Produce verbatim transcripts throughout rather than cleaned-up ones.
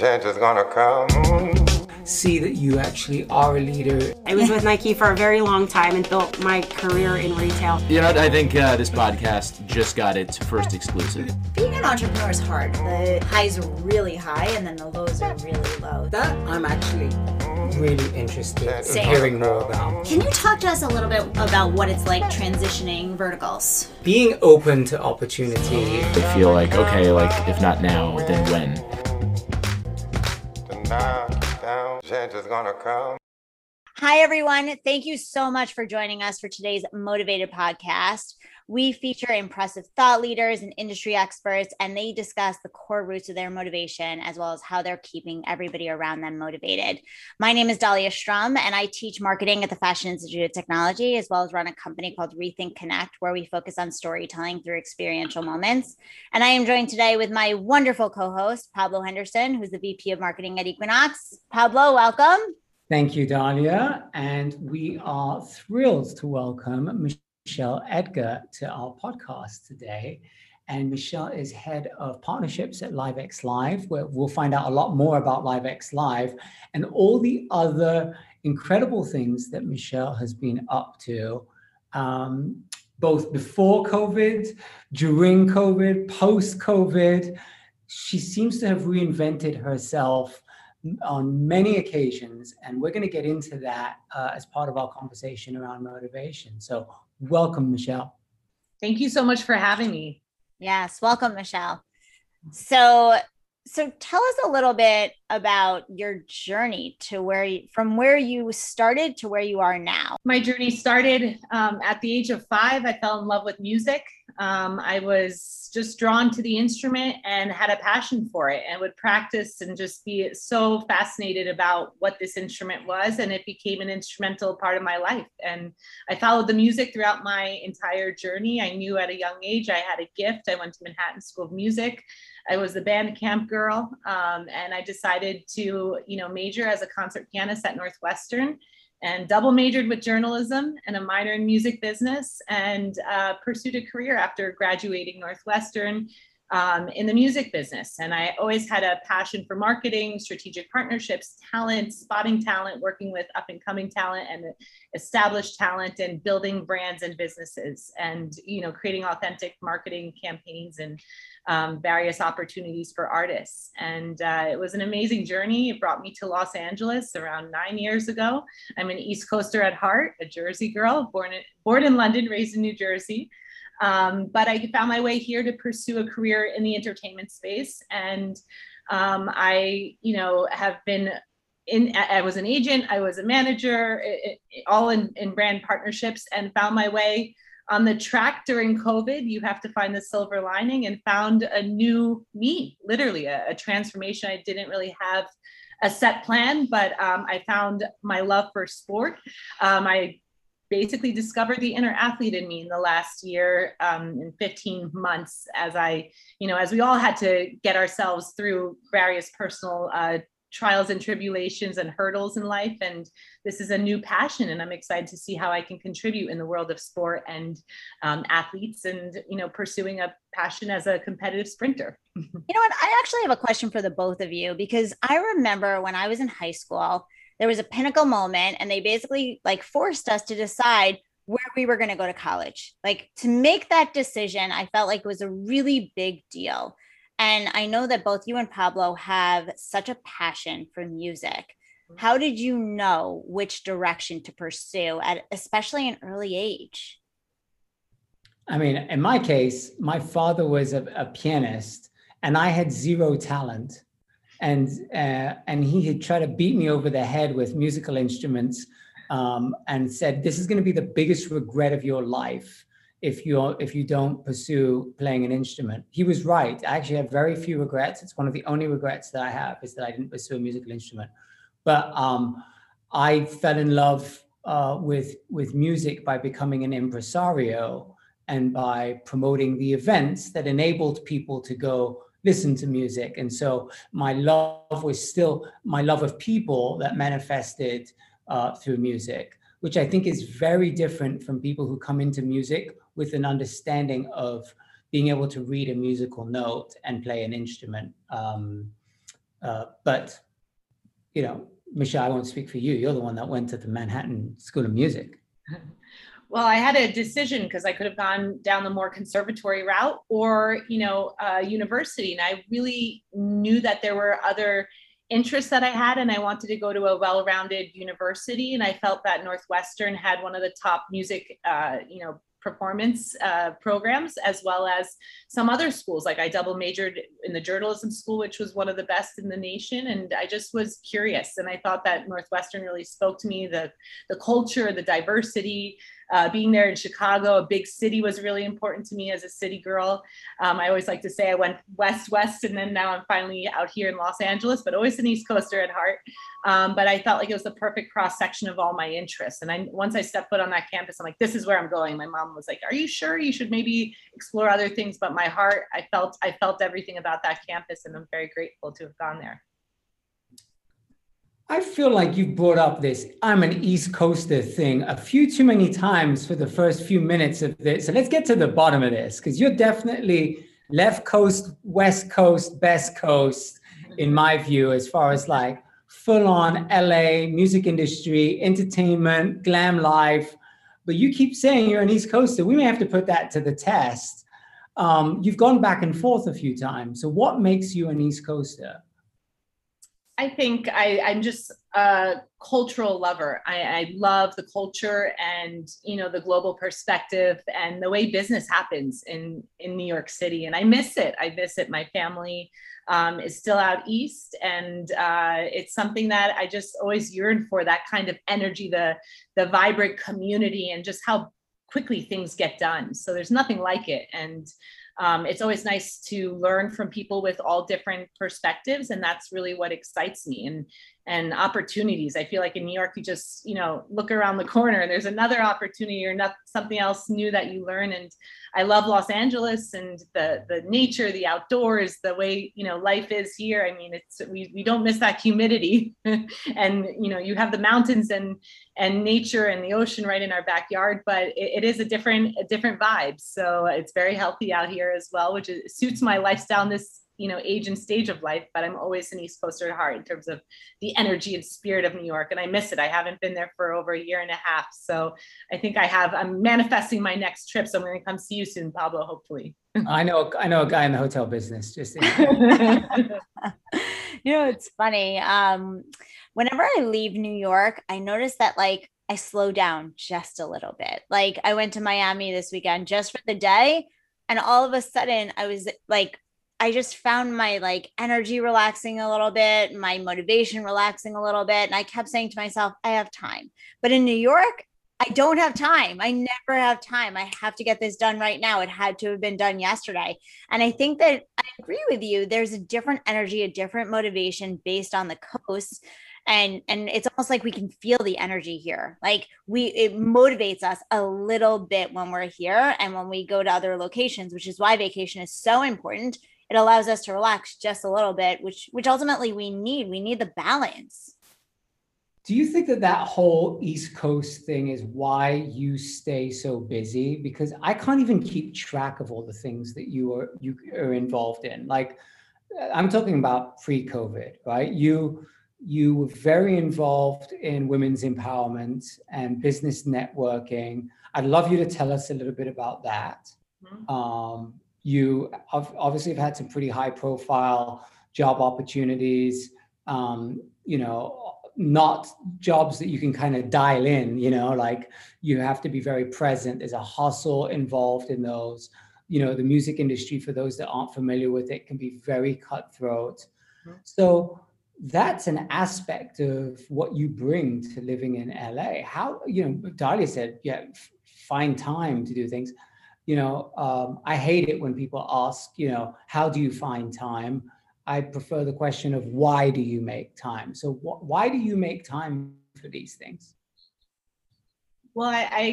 Change is gonna come. See that you actually are a leader. I was with Nike for a very long time and built my career in retail. You know, I think uh, this podcast just got its first exclusive. Being an entrepreneur is hard. The highs are really high and then the lows are really low. That I'm actually really interested in hearing more about. Can you talk to us a little bit about what it's like transitioning verticals? Being open to opportunity. I feel like, okay, like if not now, then when? Hi everyone, thank you so much for joining us for today's Motivated podcast. We feature impressive thought leaders and industry experts, and they discuss the core roots of their motivation, as well as how they're keeping everybody around them motivated. My name is Dahlia Strum, and I teach marketing at the Fashion Institute of Technology, as well as run a company called Rethink Connect, where we focus on storytelling through experiential moments. And I am joined today with my wonderful co-host, Pablo Henderson, who's the V P of Marketing at Equinox. Pablo, welcome. Thank you, Dahlia. And we are thrilled to welcome Michelle. Michelle Edgar to our podcast today. And Michelle is head of partnerships at LiveX Live, where we'll find out a lot more about LiveX Live and all the other incredible things that Michelle has been up to, um, both before COVID, during COVID, post-COVID. She seems to have reinvented herself on many occasions, and we're going to get into that uh, as part of our conversation around motivation. So welcome, Michelle. Thank you so much for having me. Yes, welcome, Michelle. So, so tell us a little bit about your journey to where you, from where you started to where you are now. My journey started um, at the age of five. I fell in love with music. Um, I was just drawn to the instrument and had a passion for it, and would practice and just be so fascinated about what this instrument was. And it became an instrumental part of my life. And I followed the music throughout my entire journey. I knew at a young age I had a gift. I went to Manhattan School of Music. I was a band camp girl, um, and I decided to, you know, major as a concert pianist at Northwestern, and double majored with journalism and a minor in music business, and uh, pursued a career after graduating Northwestern um, in the music business. And I always had a passion for marketing, strategic partnerships, talent, spotting talent, working with up and coming talent and established talent, and building brands and businesses, and, you know, creating authentic marketing campaigns and um, various opportunities for artists. And uh, it was an amazing journey. It brought me to Los Angeles around nine years ago. I'm an East Coaster at heart, a Jersey girl, born in, born in London, raised in New Jersey. Um, but I found my way here to pursue a career in the entertainment space. And um, I, you know, have been in, I was an agent, I was a manager, it, it, all in, in brand partnerships, and found my way on the track during COVID. You have to find the silver lining, and found a new me, literally a, a transformation. I didn't really have a set plan, but um, I found my love for sport. Um, I basically discovered the inner athlete in me in the last year, um, in fifteen months, as I, you know, as we all had to get ourselves through various personal uh, trials and tribulations and hurdles in life. And this is a new passion, and I'm excited to see how I can contribute in the world of sport and um, athletes, and, you know, pursuing a passion as a competitive sprinter. You know what? I actually have a question for the both of you, because I remember when I was in high school, there was a pinnacle moment, and they basically like forced us to decide where we were going to go to college. Like, to make that decision, I felt like it was a really big deal. And I know that both you and Pablo have such a passion for music. How did you know which direction to pursue at especially an early age? I mean, in my case, my father was a, a pianist, and I had zero talent. And uh, and he had tried to beat me over the head with musical instruments, um, and said, this is going to be the biggest regret of your life if you're if you don't pursue playing an instrument. He was right. I actually have very few regrets. It's one of the only regrets that I have, is that I didn't pursue a musical instrument. But um, I fell in love uh, with, with music by becoming an impresario, and by promoting the events that enabled people to go listen to music. And so my love was still my love of people that manifested uh, through music, which I think is very different from people who come into music with an understanding of being able to read a musical note and play an instrument. Um, Uh, but, you know, Michelle, I won't speak for you. You're the one that went to the Manhattan School of Music. Well, I had a decision because I could have gone down the more conservatory route or, you know, uh, university. And I really knew that there were other interests that I had, and I wanted to go to a well-rounded university. And I felt that Northwestern had one of the top music, uh, you know, performance uh, programs, as well as some other schools. Like I double majored in the journalism school, which was one of the best in the nation. And I just was curious. And I thought that Northwestern really spoke to me, the, the culture, the diversity, uh, being there in Chicago, a big city, was really important to me as a city girl. Um, I always like to say I went west, west, and then now I'm finally out here in Los Angeles, but always an East Coaster at heart. Um, but I felt like it was the perfect cross section of all my interests. And I, once I stepped foot on that campus, I'm like, this is where I'm going. My mom was like, are you sure? You should maybe explore other things. But my heart, I felt, I felt everything about that campus, and I'm very grateful to have gone there. I feel like you brought up this I'm an East Coaster thing a few too many times for the first few minutes of this. So let's get to the bottom of this, because you're definitely left coast, west coast, best coast, in my view, as far as like full on L A music industry, entertainment, glam life. But you keep saying you're an East Coaster. We may have to put that to the test. Um, you've gone back and forth a few times. So what makes you an East Coaster? I think I, I'm just a cultural lover. I, I love the culture and, you know, the global perspective and the way business happens in, in New York City. And I miss it. I miss it. My family um, is still out east, and uh, it's something that I just always yearned for, that kind of energy, the, the vibrant community, and just how quickly things get done. So there's nothing like it. And Um, it's always nice to learn from people with all different perspectives, and that's really what excites me, and and opportunities. I feel like in New York, you just, you know, look around the corner and there's another opportunity or not, something else new that you learn. And I love Los Angeles and the the nature, the outdoors, the way, you know, life is here. I mean, it's we we don't miss that humidity, and you know, you have the mountains and and nature and the ocean right in our backyard. But it, it is a different a different vibe. So it's very healthy out here as well, which is, suits my lifestyle in this, you know, age and stage of life. But I'm always an East Coaster at heart in terms of the energy and spirit of New York, and I miss it. I haven't been there for over a year and a half, so I think I have. I'm manifesting my next trip, so I'm going to come see you soon, Pablo. Hopefully. I know, I know a guy in the hotel business. Just you know, it's funny. Um, whenever I leave New York, I notice that like I slow down just a little bit. Like I went to Miami this weekend just for the day, and all of a sudden I was like, I just found my like energy relaxing a little bit, my motivation relaxing a little bit. And I kept saying to myself, I have time. But in New York, I don't have time. I never have time. I have to get this done right now. It had to have been done yesterday. And I think that I agree with you. There's a different energy, a different motivation based on the coast. And, and it's almost like we can feel the energy here. Like we, it motivates us a little bit when we're here and when we go to other locations, which is why vacation is so important. It allows us to relax just a little bit, which which ultimately we need. We need the balance. Do you think that that whole East Coast thing is why you stay so busy? Because I can't even keep track of all the things that you are you are involved in. Like I'm talking about pre-COVID, right? You you were very involved in women's empowerment and business networking. I'd love you to tell us a little bit about that. Mm-hmm. Um, You obviously have had some pretty high profile job opportunities, um, you know, not jobs that you can kind of dial in, you know, like you have to be very present. There's a hustle involved in those, you know, the music industry, for those that aren't familiar with it, can be very cutthroat. Mm-hmm. So that's an aspect of what you bring to living in L A. How, you know, Dahlia said, yeah, find time to do things. You know, um, I hate it when people ask, you know, how do you find time? I prefer the question of why do you make time? So wh- why do you make time for these things? Well, I, I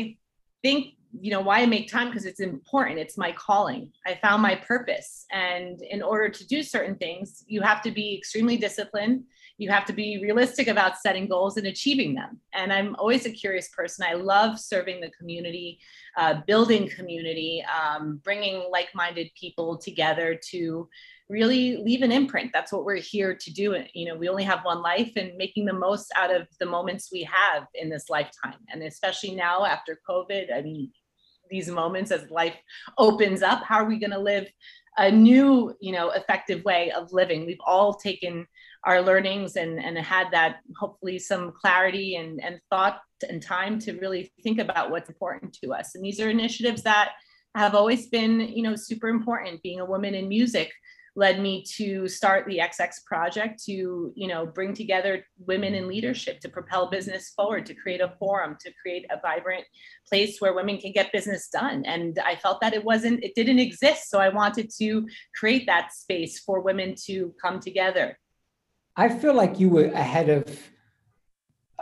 think, you know, why I make time, because it's important. It's my calling. I found my purpose. And in order to do certain things, you have to be extremely disciplined. You have to be realistic about setting goals and achieving them. And I'm always a curious person. I love serving the community. uh, building community, um, bringing like-minded people together to really leave an imprint. That's what we're here to do. You know, we only have one life, and making the most out of the moments we have in this lifetime. And especially now after COVID, I mean, these moments as life opens up, how are we going to live a new, you know, effective way of living? We've all taken our learnings and, and had that, hopefully, some clarity and, and thought and time to really think about what's important to us. And these are initiatives that have always been, you know, super important. Being a woman in music led me to start the X X Project to, you know, bring together women in leadership, to propel business forward, to create a forum, to create a vibrant place where women can get business done. And I felt that it wasn't, it didn't exist. So I wanted to create that space for women to come together. I feel like you were ahead of,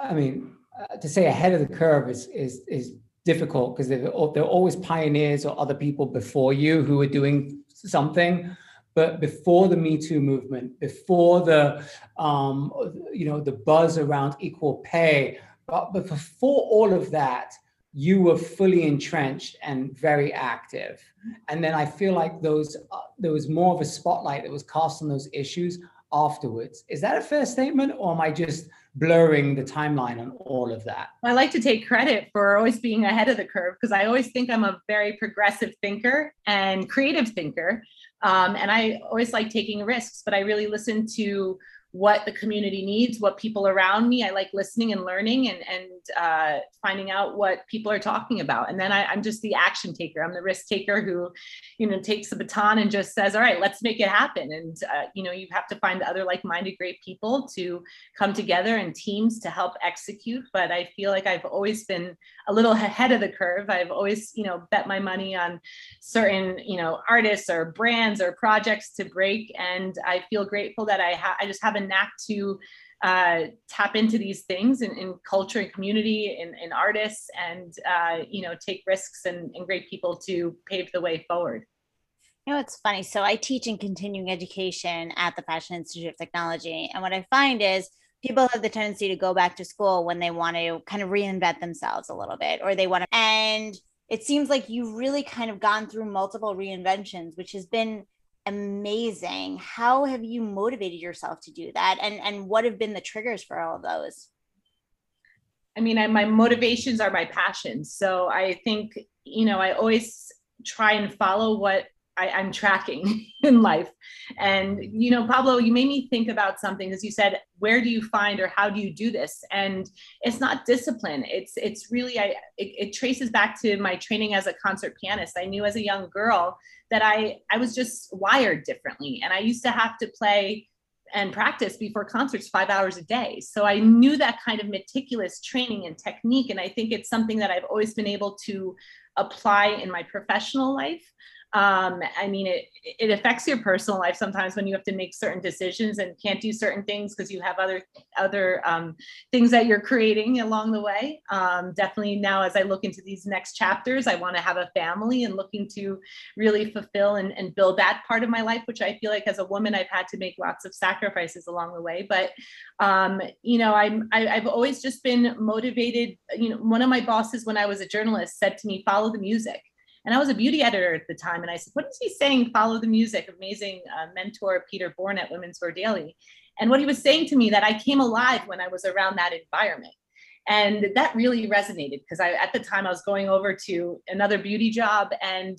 I mean, uh, to say ahead of the curve is, is, is difficult, because there are always pioneers or other people before you who are doing something. But before the Me Too movement, before the, um, you know, the buzz around equal pay, but, but before all of that, you were fully entrenched and very active. And then I feel like those, uh, there was more of a spotlight that was cast on those issues afterwards. Is that a fair statement, or am I just blurring the timeline on all of that? I like to take credit for always being ahead of the curve, because I always think I'm a very progressive thinker and creative thinker. Um, and I always like taking risks, but I really listen to what the community needs, what people around me. I like listening and learning and, and uh, finding out what people are talking about. And then I, I'm just the action taker. I'm the risk taker who, you know, takes the baton and just says, all right, let's make it happen. And, uh, you know, you have to find other like-minded great people to come together and teams to help execute. But I feel like I've always been a little ahead of the curve. I've always, you know, bet my money on certain, you know, artists or brands or projects to break. And I feel grateful that I, ha- I just have an knack to uh, tap into these things in, in culture and community, in, in artists, and uh, you know, take risks and, and great people to pave the way forward. You know, it's funny. So I teach in continuing education at the Fashion Institute of Technology, and what I find is people have the tendency to go back to school when they want to kind of reinvent themselves a little bit, or they want to. And it seems like you've really kind of gone through multiple reinventions, which has been amazing. How have you motivated yourself to do that? And, and what have been the triggers for all of those? I mean, I, my motivations are my passions. So I think, you know, I always try and follow what I, I'm tracking in life. And, you know, Pablo, you made me think about something, as you said, where do you find, or how do you do this? And it's not discipline. It's, it's really, I, it, it traces back to my training as a concert pianist. I knew as a young girl that I, I was just wired differently. And I used to have to play and practice before concerts five hours a day. So I knew that kind of meticulous training and technique. And I think it's something that I've always been able to apply in my professional life. Um, I mean, it, it affects your personal life sometimes when you have to make certain decisions and can't do certain things because you have other other um, things that you're creating along the way. Um, definitely now, as I look into these next chapters, I want to have a family and looking to really fulfill and, and build that part of my life, which I feel like as a woman, I've had to make lots of sacrifices along the way. But, um, you know, I'm, I, I've always just been motivated. You know, one of my bosses when I was a journalist said to me, follow the music. And I was a beauty editor at the time. And I said, what is he saying? Follow the music. Amazing uh, mentor, Peter Bourne at Women's Wear Daily. And what he was saying to me, that I came alive when I was around that environment. And that really resonated, because I, at the time I was going over to another beauty job, and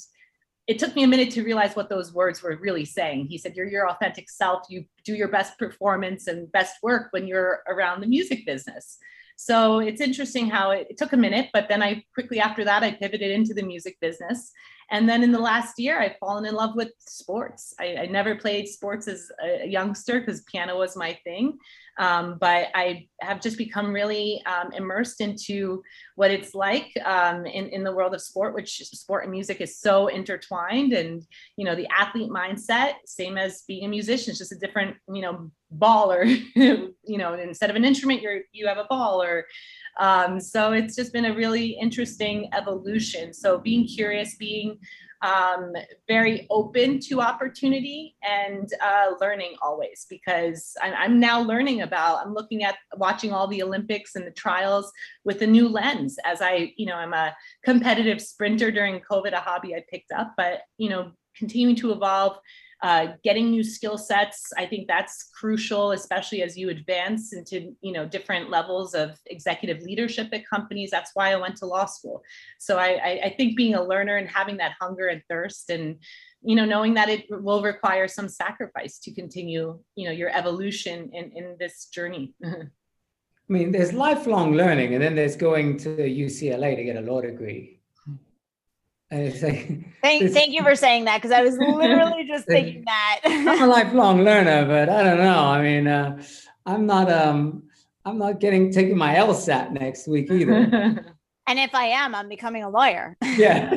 it took me a minute to realize what those words were really saying. He said, you're your authentic self. You do your best performance and best work when you're around the music business. So it's interesting how it, it took a minute, but then I quickly after that, I pivoted into the music business. And then in the last year, I've fallen in love with sports. I, I never played sports as a youngster because piano was my thing. Um, but I have just become really um, immersed into what it's like um, in, in the world of sport, which sport and music is so intertwined. And, you know, the athlete mindset, same as being a musician, it's just a different, you know, ball, or, you know, instead of an instrument, you're, you have a ball, or um, so it's just been a really interesting evolution. So being curious, being um, very open to opportunity and uh, learning always, because I'm, I'm now learning about, I'm looking at watching all the Olympics and the trials with a new lens, as I, you know, I'm a competitive sprinter during COVID, a hobby I picked up, but, you know, continuing to evolve, uh, getting new skill sets. I think that's crucial, especially as you advance into, you know, different levels of executive leadership at companies. That's why I went to law school. So I, I think being a learner and having that hunger and thirst, and, you know, knowing that it will require some sacrifice to continue, you know, your evolution in, in this journey. I mean, there's lifelong learning, and then there's going to U C L A to get a law degree. Like, thank, thank you for saying that, because I was literally just thinking that. I'm a lifelong learner, but I don't know. I mean, uh, I'm not um, I'm not getting taking my LSAT next week either. And if I am, I'm becoming a lawyer. Yeah.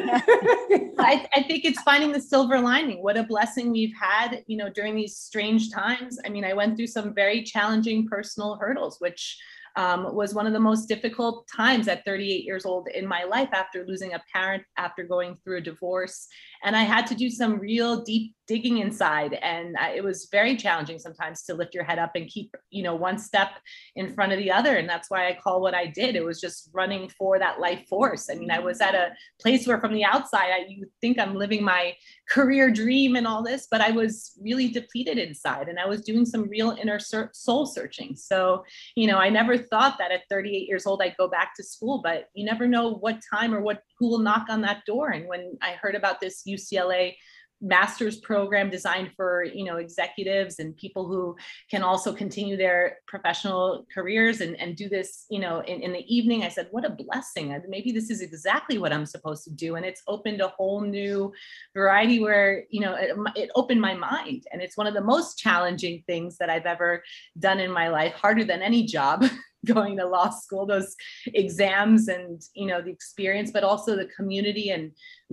I, I think it's finding the silver lining. What a blessing we've had, you know, during these strange times. I mean, I went through some very challenging personal hurdles, which Um, was one of the most difficult times at thirty-eight years old in my life, after losing a parent, after going through a divorce. And I had to do some real deep digging inside. And I, it was very challenging sometimes to lift your head up and keep, you know, one step in front of the other. And that's why I call what I did. It was just running for that life force. I mean, I was at a place where from the outside, I, you think I'm living my career dream and all this, but I was really depleted inside, and I was doing some real inner ser- soul searching. So, you know, I never thought that at thirty-eight years old I'd go back to school, but you never know what time or what who will knock on that door. And when I heard about this U C L A master's program designed for, you know, executives and people who can also continue their professional careers and, and do this, you know, in, in the evening, I said, what a blessing. Maybe this is exactly what I'm supposed to do. And it's opened a whole new variety where, you know, it, it opened my mind. And it's one of the most challenging things that I've ever done in my life, harder than any job. Going to law school, those exams and, you know, the experience, but also the community and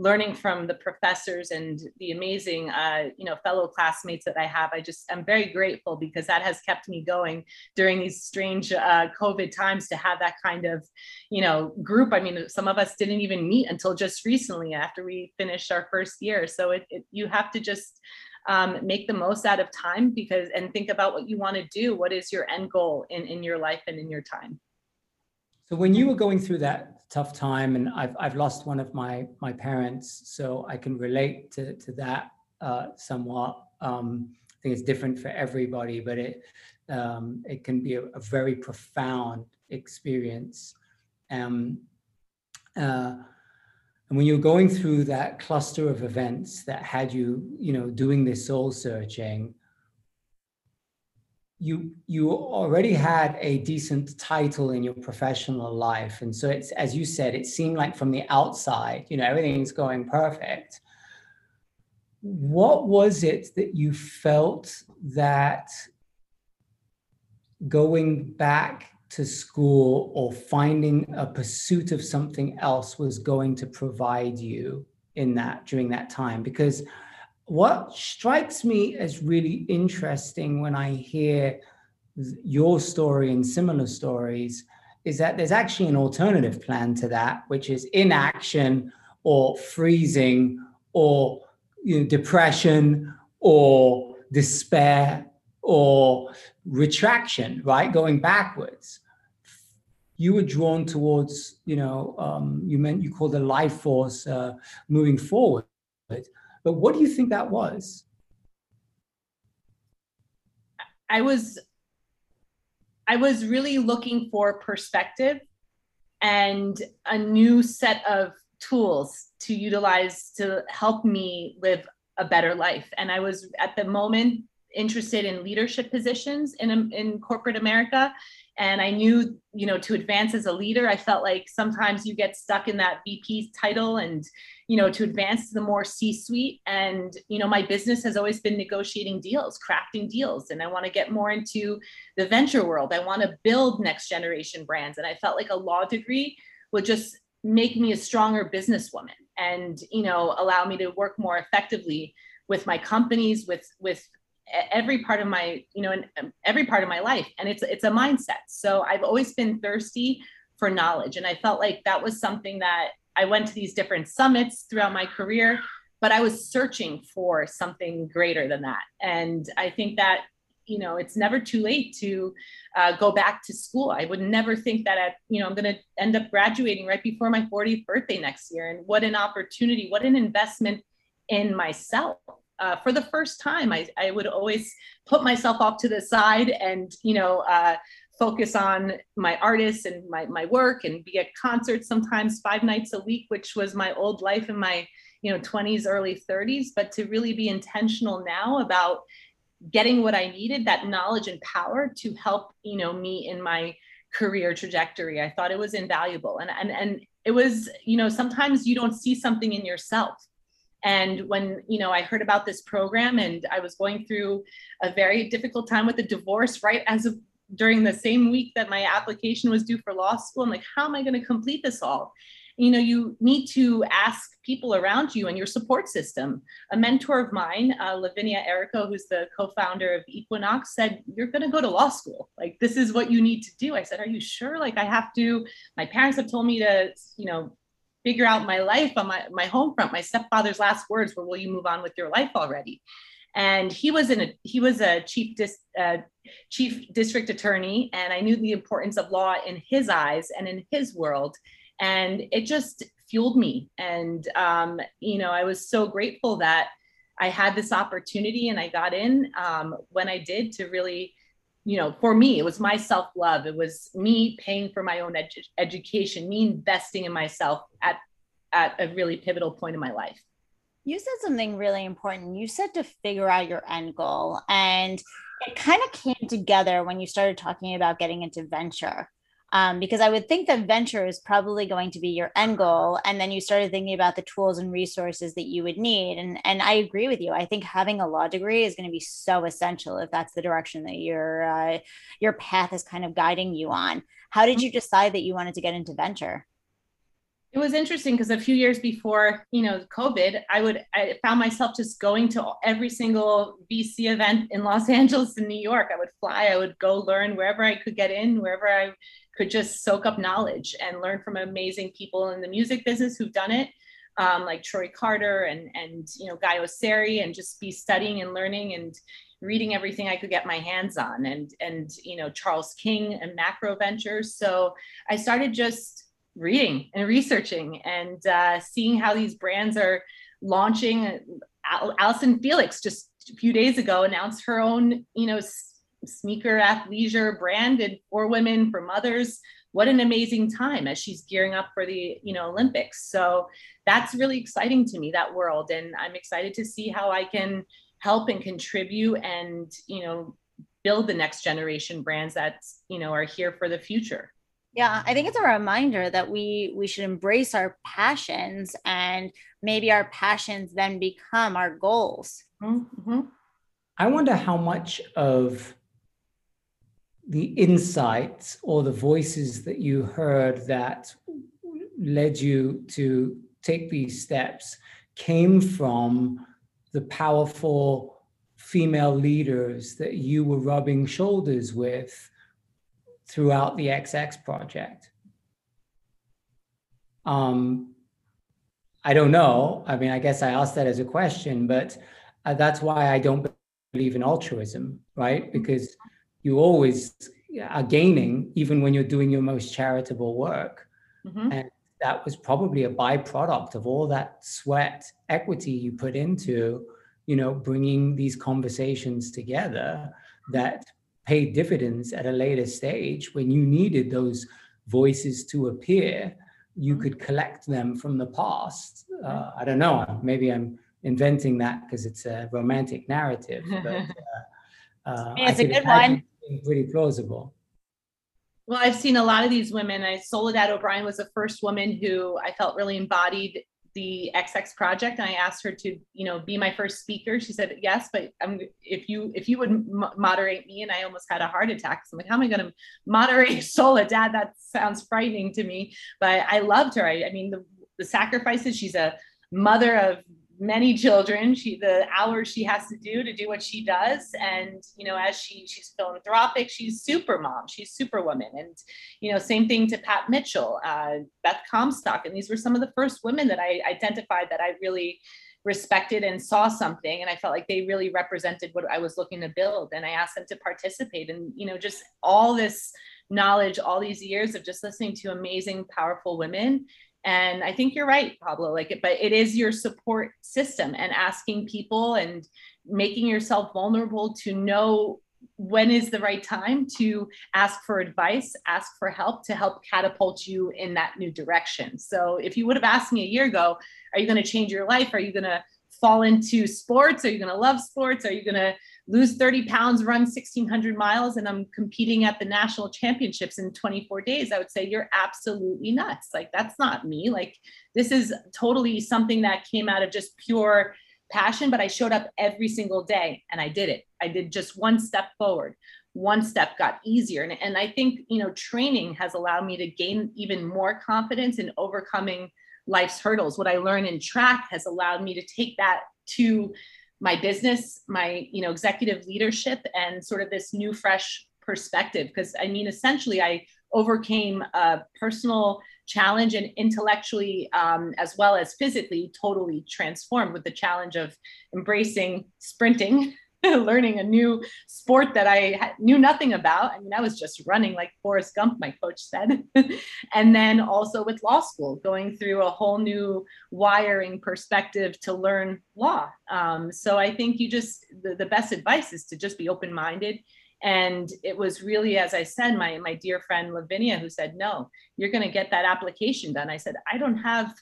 learning from the professors and the amazing, uh, you know, fellow classmates that I have. I just, I'm very grateful, because that has kept me going during these strange uh, COVID times, to have that kind of, you know, group. I mean, some of us didn't even meet until just recently after we finished our first year. So it, it you have to just Um, make the most out of time, because, and think about what you want to do. What is your end goal in, in your life and in your time? So when you were going through that tough time, and I've I've lost one of my my parents, so I can relate to, to that uh, somewhat. Um, I think it's different for everybody, but it um, it can be a, a very profound experience. Um, uh, And when you're going through that cluster of events that had you, you know, doing this soul searching, you you already had a decent title in your professional life. And so it's, as you said, it seemed like from the outside, you know, everything's going perfect. What was it that you felt that going back to school or finding a pursuit of something else was going to provide you in that during that time? Because what strikes me as really interesting when I hear your story and similar stories is that there's actually an alternative plan to that, which is inaction or freezing or, you know, depression or despair or retraction, right? Going backwards. You were drawn towards, you know, um, you meant you called the life force uh, moving forward. But what do you think that was? I was, I was really looking for perspective and a new set of tools to utilize to help me live a better life. And I was at the moment interested in leadership positions in, in corporate America. And I knew, you know, to advance as a leader, I felt like sometimes you get stuck in that V P title, and, you know, to advance to the more C-suite. And, you know, my business has always been negotiating deals, crafting deals. And I want to get more into the venture world. I want to build next generation brands. And I felt like a law degree would just make me a stronger businesswoman and, you know, allow me to work more effectively with my companies, with, with, every part of my, you know, in every part of my life. And it's, it's a mindset. So I've always been thirsty for knowledge. And I felt like that was something that I went to these different summits throughout my career, but I was searching for something greater than that. And I think that, you know, it's never too late to uh, go back to school. I would never think that, I, you know, I'm going to end up graduating right before my fortieth birthday next year. And what an opportunity, what an investment in myself. Uh, for the first time, I, I would always put myself off to the side and, you know, uh, focus on my artists and my, my work and be at concerts sometimes five nights a week, which was my old life in my, you know, twenties, early thirties. But to really be intentional now about getting what I needed, that knowledge and power to help, you know, me in my career trajectory, I thought it was invaluable. And, and, and it was, you know, sometimes you don't see something in yourself. And when, you know, I heard about this program, and I was going through a very difficult time with the divorce, right, as of during the same week that my application was due for law school, I'm like, how am I going to complete this all? You know, you need to ask people around you and your support system. A mentor of mine, uh, Lavinia Errico, who's the co-founder of Equinox, said, you're going to go to law school. Like, this is what you need to do. I said, are you sure? Like, I have to, my parents have told me to, you know, figure out my life on my, my home front. My stepfather's last words were, will you move on with your life already? And he was in a, he was a chief, dis, uh, chief district attorney. And I knew the importance of law in his eyes and in his world. And it just fueled me. And, um, you know, I was so grateful that I had this opportunity and I got in um, when I did, to really, you know, for me, it was my self-love. It was me paying for my own edu education, me investing in myself at, at a really pivotal point in my life. You said something really important. You said to figure out your end goal. And it kind of came together when you started talking about getting into venture. Um, because I would think that venture is probably going to be your end goal. And then you started thinking about the tools and resources that you would need. And, and I agree with you. I think having a law degree is going to be so essential if that's the direction that your, uh, your path is kind of guiding you on. How did you decide that you wanted to get into venture? It was interesting because a few years before, you know, COVID, I would, I found myself just going to every single V C event in Los Angeles and New York. I would fly, I would go learn wherever I could get in, wherever I could just soak up knowledge and learn from amazing people in the music business who've done it, um, like Troy Carter and, and, you know, Guy Oseary, and just be studying and learning and reading everything I could get my hands on, and, and, you know, Charles King and Macro Ventures. So I started just reading and researching and uh, seeing how these brands are launching. Allison Felix just a few days ago announced her own, you know, sneaker athleisure brand and for women, for mothers. What an amazing time as she's gearing up for the, you know, Olympics. So that's really exciting to me, that world. And I'm excited to see how I can help and contribute and, you know, build the next generation brands that, you know, are here for the future. Yeah, I think it's a reminder that we we should embrace our passions, and maybe our passions then become our goals. Mm-hmm. I wonder how much of the insights or the voices that you heard that led you to take these steps came from the powerful female leaders that you were rubbing shoulders with throughout the X X project. Um, I don't know. I mean, I guess I asked that as a question, but uh, that's why I don't believe in altruism, right? Because you always are gaining, even when you're doing your most charitable work. Mm-hmm. And that was probably a byproduct of all that sweat equity you put into, you know, bringing these conversations together that paid dividends at a later stage when you needed those voices to appear. You could collect them from the past. Uh, I don't know, maybe I'm inventing that because it's a romantic narrative, but uh, uh, it's I a good one. Pretty plausible. Well, I've seen a lot of these women. I, Soledad O'Brien was the first woman who I felt really embodied the X X project, and I asked her to, you know, be my first speaker. She said yes, but I'm, if you if you would mo moderate me, and I almost had a heart attack. So I'm like, how am I going to moderate Soledad? That sounds frightening to me. But I loved her. I, I mean, the, the sacrifices. She's a mother of many children. She the hours she has to do to do what she does, and you know, as she she's philanthropic. She's super mom. She's superwoman. And you know, same thing to Pat Mitchell, uh, Beth Comstock, and these were some of the first women that I identified that I really respected and saw something, and I felt like they really represented what I was looking to build. And I asked them to participate, and you know, just all this knowledge, all these years of just listening to amazing, powerful women. And I think you're right, Pablo, like it, but it is your support system and asking people and making yourself vulnerable to know when is the right time to ask for advice, ask for help, to help catapult you in that new direction. So if you would have asked me a year ago, are you going to change your life? Are you going to fall into sports? Are you going to love sports? Are you going to lose thirty pounds, run sixteen hundred miles, and I'm competing at the national championships in twenty-four days, I would say you're absolutely nuts. Like, that's not me. Like, this is totally something that came out of just pure passion, but I showed up every single day and I did it. I did just one step forward. One step got easier. And, and I think, you know, training has allowed me to gain even more confidence in overcoming life's hurdles. What I learned in track has allowed me to take that to my business, my, you know, executive leadership, and sort of this new, fresh perspective. Because I mean, essentially, I overcame a personal challenge and intellectually, um, as well as physically, totally transformed with the challenge of embracing sprinting, learning a new sport that I knew nothing about. I mean, I was just running like Forrest Gump, my coach said. And then also with law school, going through a whole new wiring perspective to learn law. Um, so I think you just, the, the best advice is to just be open-minded. And it was really, as I said, my, my dear friend Lavinia, who said, no, you're going to get that application done. I said, I don't have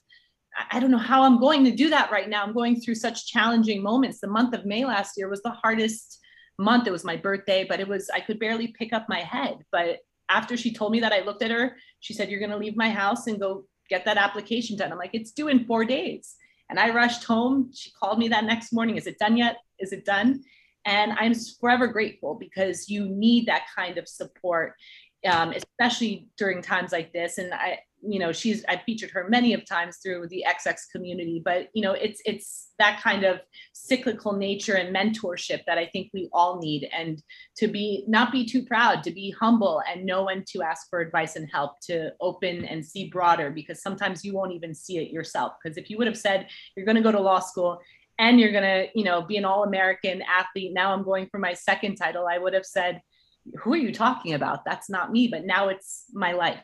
I don't know how I'm going to do that right now. I'm going through such challenging moments. The month of May last year was the hardest month. It was my birthday, but it was, I could barely pick up my head. But after she told me that, I looked at her, she said, you're going to leave my house and go get that application done. I'm like, it's due in four days. And I rushed home. She called me that next morning. Is it done yet? Is it done? And I'm forever grateful, because you need that kind of support, um, especially during times like this. And I, you know, she's, I featured her many of times through the X X community, but you know, it's, it's that kind of cyclical nature and mentorship that I think we all need, and to be, not be too proud, to be humble and know when to ask for advice and help, to open and see broader, because sometimes you won't even see it yourself. Because if you would have said, you're going to go to law school and you're going to, you know, be an all-American athlete, now I'm going for my second title, I would have said, who are you talking about? That's not me. But now it's my life.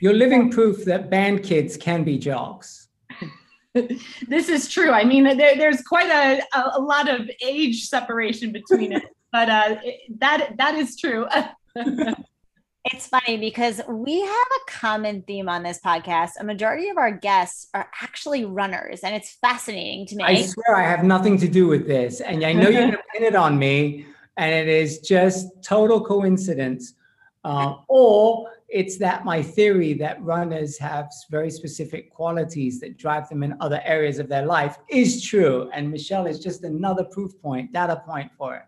You're living proof that band kids can be jocks. This is true. I mean, there, there's quite a, a, a lot of age separation between us, but uh, it, that that is true. It's funny because we have a common theme on this podcast. A majority of our guests are actually runners, and it's fascinating to me. I swear I have nothing to do with this, and I know you're going to pin it on me, and it is just total coincidence. Uh, or it's that my theory that runners have very specific qualities that drive them in other areas of their life is true. And Michelle is just another proof point, data point for it.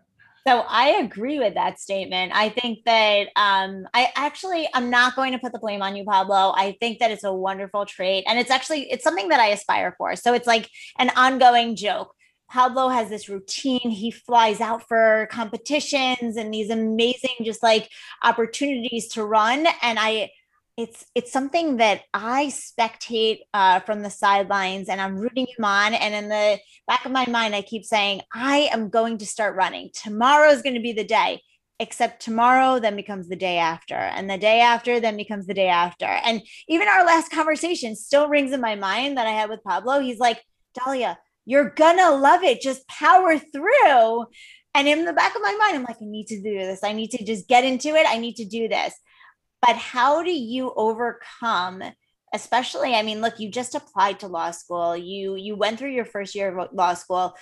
So I agree with that statement. I think that um, I actually, I'm not going to put the blame on you, Pablo. I think that it's a wonderful trait. And it's actually, it's something that I aspire for. So it's like an ongoing joke. Pablo has this routine. He flies out for competitions and these amazing, just like opportunities to run. And I, it's, it's something that I spectate uh, from the sidelines, and I'm rooting him on. And in the back of my mind, I keep saying, I am going to start running. Tomorrow is going to be the day, except tomorrow then becomes the day after. And the day after then becomes the day after. And even our last conversation still rings in my mind that I had with Pablo. He's like, Dahlia, you're gonna love it. Just power through. And in the back of my mind, I'm like, I need to do this. I need to just get into it. I need to do this. But how do you overcome, especially, I mean, look, you just applied to law school. You, you went through your first year of law school.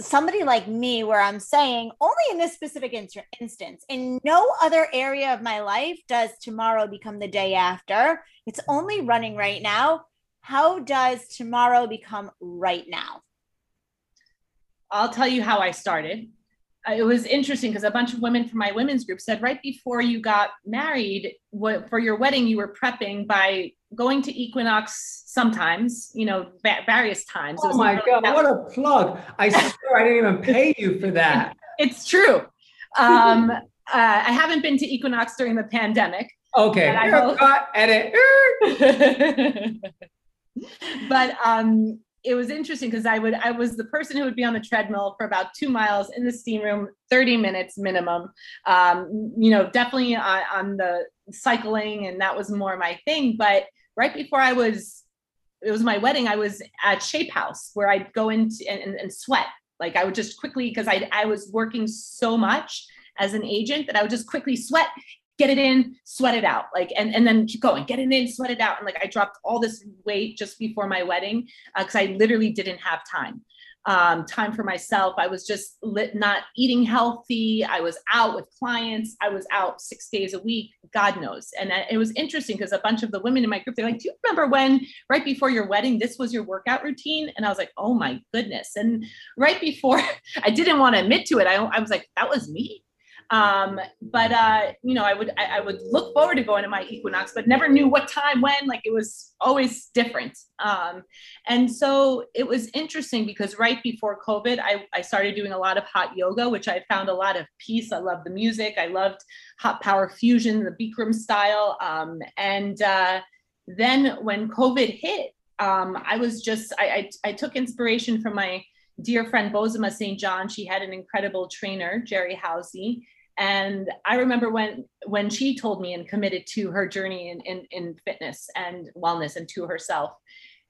Somebody like me, where I'm saying only in this specific in- instance, in no other area of my life does tomorrow become the day after. It's only running right now. How does tomorrow become right now? I'll tell you how I started. It was interesting because a bunch of women from my women's group said, right before you got married, what, for your wedding, you were prepping by going to Equinox sometimes, you know, ba- various times. Oh my God, like what a plug. I swear I didn't even pay you for that. It's true. Um, uh, I haven't been to Equinox during the pandemic. Okay, I hope- edit. But um, it was interesting because I would I was the person who would be on the treadmill for about two miles in the steam room, thirty minutes minimum. Um, you know, definitely on, on the cycling, and that was more my thing. But right before I was, it was my wedding, I was at Shape House, where I'd go in and, and, and sweat. Like I would just quickly, because I I was working so much as an agent that I would just quickly sweat, get it in, sweat it out, like, and, and then keep going, get it in, sweat it out. And like, I dropped all this weight just before my wedding, uh, cause I literally didn't have time, um, time for myself. I was just lit, not eating healthy. I was out with clients. I was out six days a week, God knows. And I, it was interesting because a bunch of the women in my group, they're like, do you remember when, right before your wedding, this was your workout routine? And I was like, oh my goodness. And right before, I didn't want to admit to it. I, I was like, that was me. Um, but, uh, you know, I would, I, I would look forward to going to my Equinox, but never knew what time, when, like it was always different. Um, and so it was interesting because right before COVID, I, I started doing a lot of hot yoga, which I found a lot of peace. I loved the music. I loved hot power fusion, the Bikram style. Um, and, uh, then when COVID hit, um, I was just, I, I, I took inspiration from my dear friend, Bozema Saint John. She had an incredible trainer, Jerry Housie. And I remember when, when she told me and committed to her journey in, in, in fitness and wellness and to herself.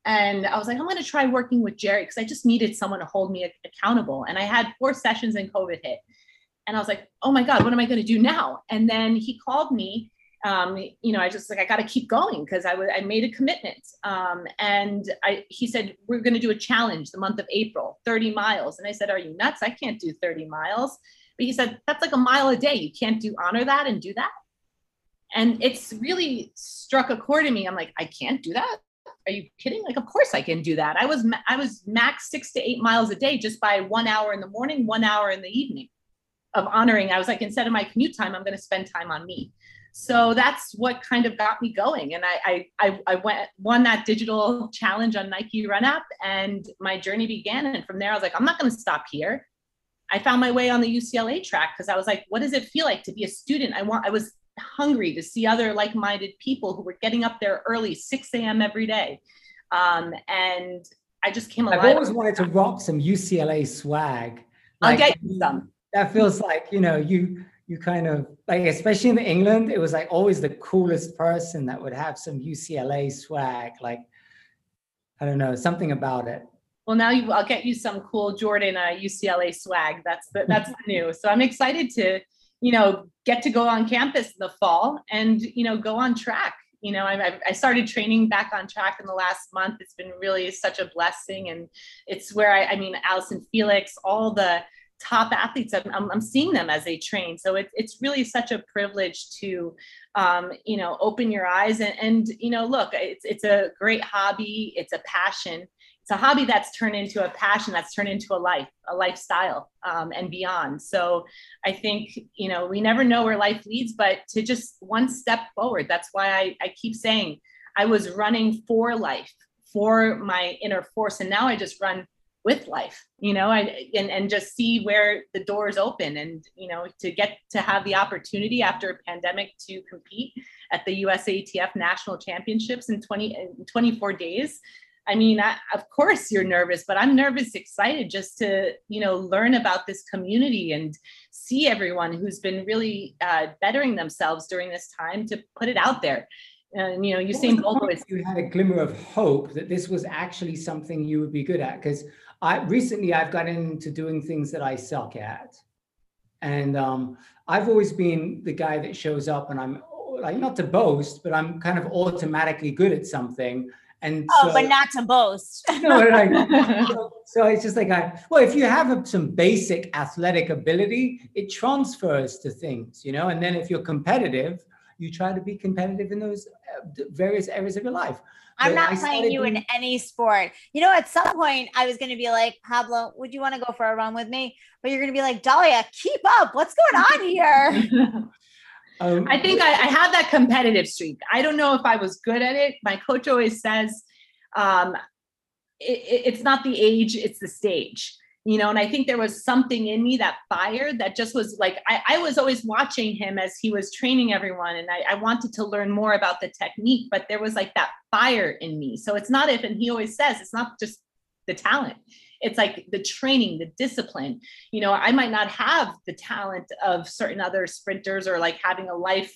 And I was like, I'm going to try working with Jerry because I just needed someone to hold me accountable. And I had four sessions and COVID hit. And I was like, oh my God, what am I going to do now? And then he called me. Um, you know, I just like, I got to keep going because I, w- I made a commitment. Um, and I, he said, we're going to do a challenge the month of April, thirty miles. And I said, are you nuts? I can't do thirty miles. But he said, that's like a mile a day. You can't do honor that and do that. And it's really struck a chord in me. I'm like, I can't do that. Are you kidding? Like, of course I can do that. I was, ma- I was max six to eight miles a day, just by one hour in the morning, one hour in the evening of honoring. I was like, instead of my commute time, I'm going to spend time on me. So that's what kind of got me going. And I, I, I went, won that digital challenge on Nike Run App, and my journey began. And from there, I was like, I'm not going to stop here. I found my way on the U C L A track because I was like, what does it feel like to be a student? I want, I was hungry to see other like-minded people who were getting up there early, six a.m. every day. Um, and I just came alive. I've always wanted to rock some U C L A swag. Like, I'll get you some. That feels like, you know, you, you kind of, like, especially in England, it was like always the coolest person that would have some U C L A swag. Like, I don't know, something about it. Well, now you, I'll get you some cool Jordan uh, U C L A swag. That's the, that's new. So I'm excited to, you know, get to go on campus in the fall and, you know, go on track. You know, I, I started training back on track in the last month. It's been really such a blessing. And it's where I, I mean, Allison Felix, all the top athletes, I'm, I'm, I'm seeing them as they train. So it, it's really such a privilege to, um, you know, open your eyes and, and, you know, look, it's, it's a great hobby. It's a passion. It's a hobby that's turned into a passion, that's turned into a life, a lifestyle, um, and beyond. So I think, you know, we never know where life leads, but to just one step forward. That's why I, I keep saying I was running for life, for my inner force. And now I just run with life, you know, I, and, and just see where the doors open. And, you know, to get to have the opportunity after a pandemic to compete at the U S A T F National Championships in twenty, in twenty-four days, I mean, I, of course you're nervous, but I'm nervous, excited just to, you know, learn about this community and see everyone who's been really uh, bettering themselves during this time to put it out there. And, you know, Usain Bolt always. You had a glimmer of hope that this was actually something you would be good at, because I recently I've gotten into doing things that I suck at. And um, I've always been the guy that shows up and I'm like, not to boast, but I'm kind of automatically good at something. And oh, so, but not to boast. No, no, so, so it's just like, I, well, if you have a, some basic athletic ability, it transfers to things, you know, and then if you're competitive, you try to be competitive in those various areas of your life. I'm but not I playing you doing... in any sport. You know, at some point I was going to be like, Pablo, would you want to go for a run with me? But you're going to be like, Dahlia, keep up. What's going on here? Um, I think I, I have that competitive streak. I don't know if I was good at it. My coach always says, um, it, it's not the age, it's the stage, you know? And I think there was something in me, that fire that just was like, I, I was always watching him as he was training everyone. And I, I wanted to learn more about the technique, but there was like that fire in me. So it's not if, and he always says, it's not just the talent. It's like the training, the discipline. You know, I might not have the talent of certain other sprinters or like having a life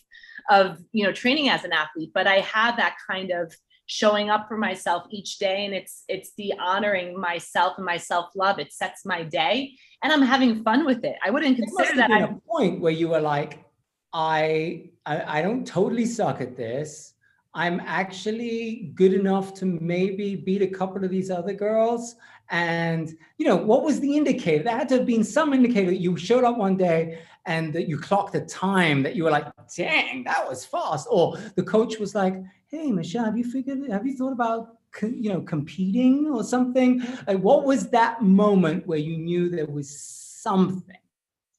of, you know, training as an athlete, but I have that kind of showing up for myself each day. And it's, it's the honoring myself and my self-love. It sets my day and I'm having fun with it. I wouldn't consider that. There must have been a point where you were like, I, I, I don't totally suck at this. I'm actually good enough to maybe beat a couple of these other girls. And, you know, what was the indicator? There had to have been some indicator that you showed up one day and that you clocked a time that you were like, dang, that was fast. Or the coach was like, hey, Michelle, have you figured, have you thought about, you know, competing or something? Like, what was that moment where you knew there was something?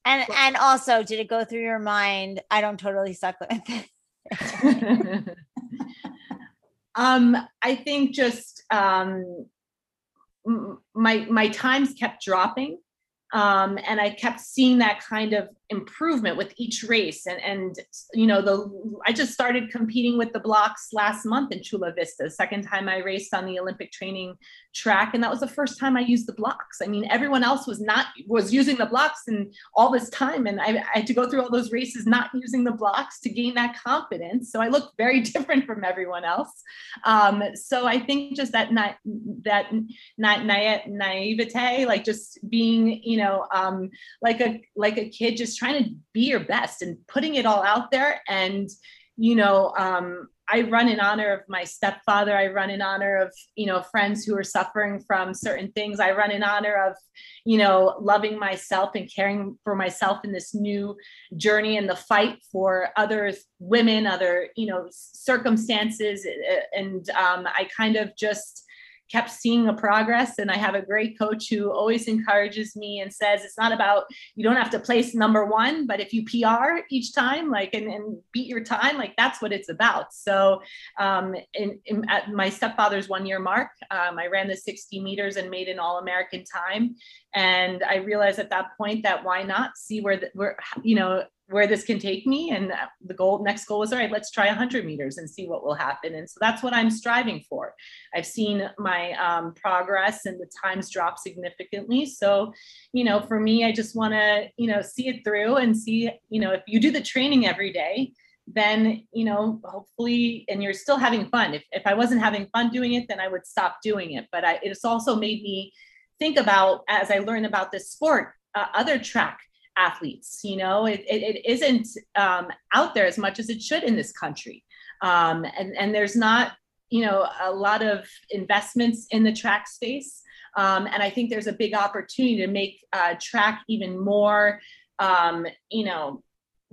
And but- and also, did it go through your mind, I don't totally suck at this? Um, I think just um, my my times kept dropping, um, and I kept seeing that kind of improvement with each race. And and you know the I just started competing with the blocks last month in Chula Vista, the second time I raced on the Olympic training track, and that was the first time I used the blocks. I mean, everyone else was not was using the blocks and all this time, and I, I had to go through all those races not using the blocks to gain that confidence. So I looked very different from everyone else. Um, so I think just that not that not na- naivete, like just being you know um, like a like a kid just trying to be your best and putting it all out there. And, you know, um, I run in honor of my stepfather. I run in honor of, you know, friends who are suffering from certain things. I run in honor of, you know, loving myself and caring for myself in this new journey and the fight for other women, other, you know, circumstances. And um, I kind of just kept seeing the progress. And I have a great coach who always encourages me and says, it's not about, you don't have to place number one, but if you P R each time, like, and, and beat your time, like that's what it's about. So um, in, in, at my stepfather's one year mark, um, I ran the sixty meters and made an all-American time. And I realized at that point that why not see where, the, where you know, where this can take me. And the goal, next goal was, all right, let's try one hundred meters and see what will happen. And so that's what I'm striving for. I've seen my um, progress and the times drop significantly. So, you know, for me, I just want to, you know, see it through and see, you know, if you do the training every day, then, you know, hopefully, and you're still having fun. If, if I wasn't having fun doing it, then I would stop doing it. But I, it's also made me think about, as I learn about this sport, uh, other track athletes, you know, it, it, it isn't um, out there as much as it should in this country. Um, and, and there's not, you know, a lot of investments in the track space. Um, and I think there's a big opportunity to make uh, track even more, um, you know,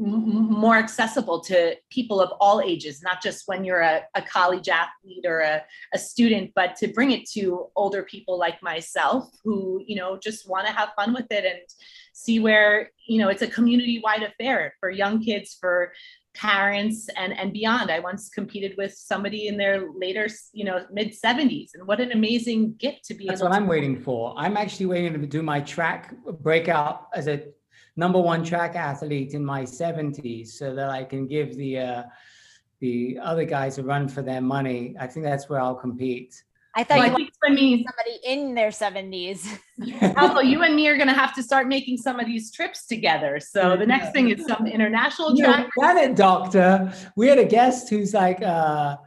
m- more accessible to people of all ages, not just when you're a, a college athlete or a, a student, but to bring it to older people like myself who, you know, just want to have fun with it and see where, you know, it's a community-wide affair for young kids, for parents and, and beyond. I once competed with somebody in their later, you know, mid seventies. And what an amazing gift to be. That's able what to- I'm waiting for. I'm actually waiting to do my track breakout as a number one track athlete in my seventies so that I can give the uh, the other guys a run for their money. I think that's where I'll compete. I thought well, you I think for me, somebody in their seventies. Pablo, you and me are going to have to start making some of these trips together. So the next thing is some international track. You know, doctor. We had a guest who's like, uh,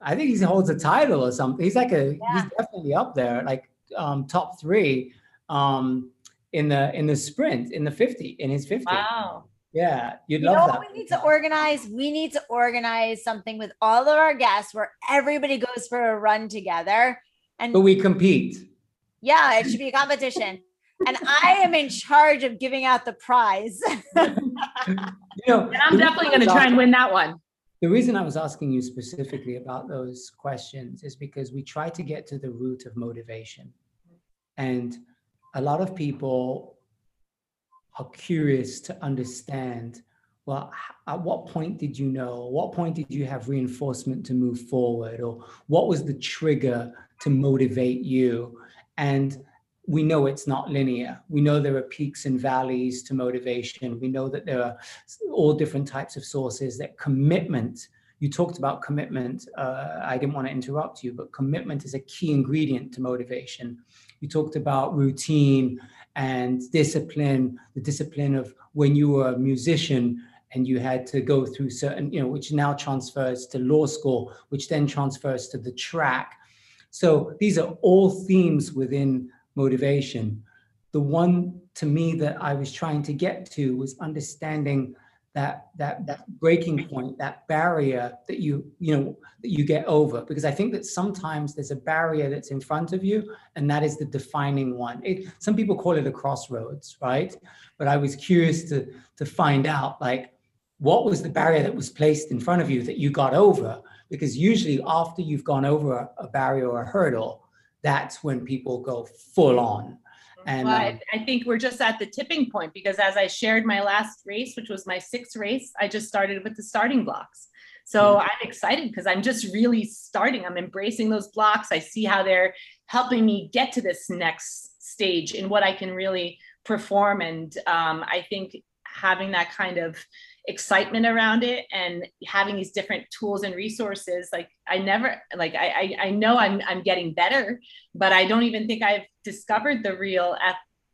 I think he holds a title or something. He's like a, yeah. He's definitely up there, like um, top three um, in the in the sprint in the fifty in his fifty. Wow. Yeah, you'd you love know that. What we need to organize? We need to organize something with all of our guests where everybody goes for a run together. And but we compete. Yeah, it should be a competition. And I am in charge of giving out the prize. you know, and I'm definitely going to try and win that one. The reason I was asking you specifically about those questions is because we try to get to the root of motivation. And a lot of people are curious to understand, well, at what point did you know? What point did you have reinforcement to move forward? Or what was the trigger to motivate you? And we know it's not linear. We know there are peaks and valleys to motivation. We know that there are all different types of sources, that commitment You talked about commitment. Uh, I didn't want to interrupt you, but commitment is a key ingredient to motivation. You talked about routine and discipline, the discipline of when you were a musician and you had to go through certain, you know, which now transfers to law school, which then transfers to the track. So these are all themes within motivation. The one to me that I was trying to get to was understanding that that that breaking point, that barrier that you you know that you get over, because I think that sometimes there's a barrier that's in front of you, and that is the defining one. It, some people call it a crossroads, right? But I was curious to to find out, like, what was the barrier that was placed in front of you that you got over? Because usually after you've gone over a, a barrier or a hurdle, that's when people go full on. And, well, um, I think we're just at the tipping point, because as I shared my last race, which was my sixth race, I just started with the starting blocks. So yeah. I'm excited because I'm just really starting. I'm embracing those blocks. I see how they're helping me get to this next stage in what I can really perform. And um, I think having that kind of excitement around it and having these different tools and resources, like I never, like I, I, I know I'm, I'm getting better, but I don't even think I've discovered the real,